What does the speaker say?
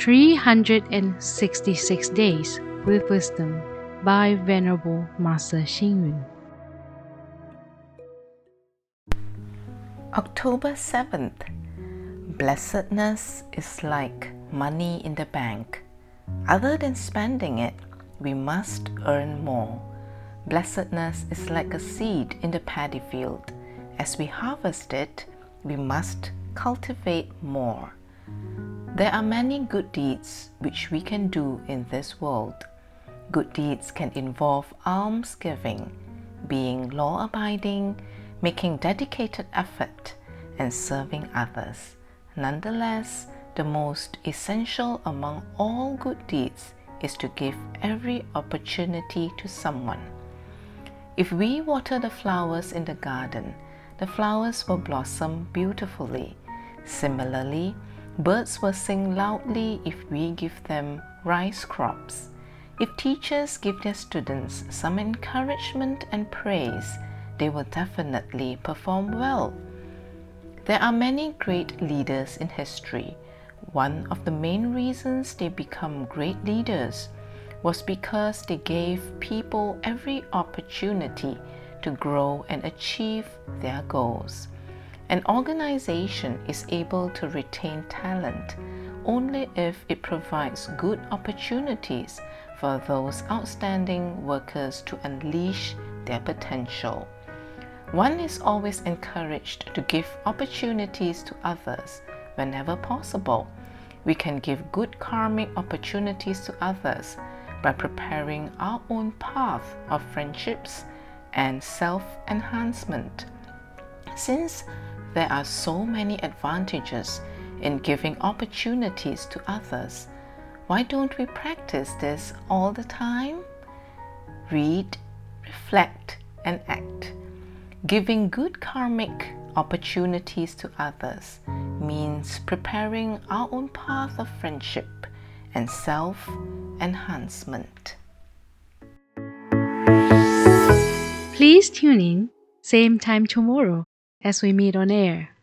366 Days with Wisdom by Venerable Master Xing Yun. October 7th. Blessedness is like money in the bank. Other than spending it, we must earn more. Blessedness is like a seed in the paddy field. As we harvest it, we must cultivate more. There are many good deeds which we can do in this world. Good deeds can involve almsgiving, being law-abiding, making dedicated effort, and serving others. Nonetheless, the most essential among all good deeds is to give every opportunity to someone. If we water the flowers in the garden, the flowers will blossom beautifully. Similarly, birds will sing loudly if we give them rice crops. If teachers give their students some encouragement and praise, they will definitely perform well. There are many great leaders in history. One of the main reasons they become great leaders was because they gave people every opportunity to grow and achieve their goals. An organization is able to retain talent only if it provides good opportunities for those outstanding workers to unleash their potential. One is always encouraged to give opportunities to others whenever possible. We can give good karmic opportunities to others by preparing our own path of friendships and self-enhancement. Since there are so many advantages in giving opportunities to others, why don't we practice this all the time? Read, reflect, and act. Giving good karmic opportunities to others means preparing our own path of friendship and self-enhancement. Please tune in, same time tomorrow as we meet on air.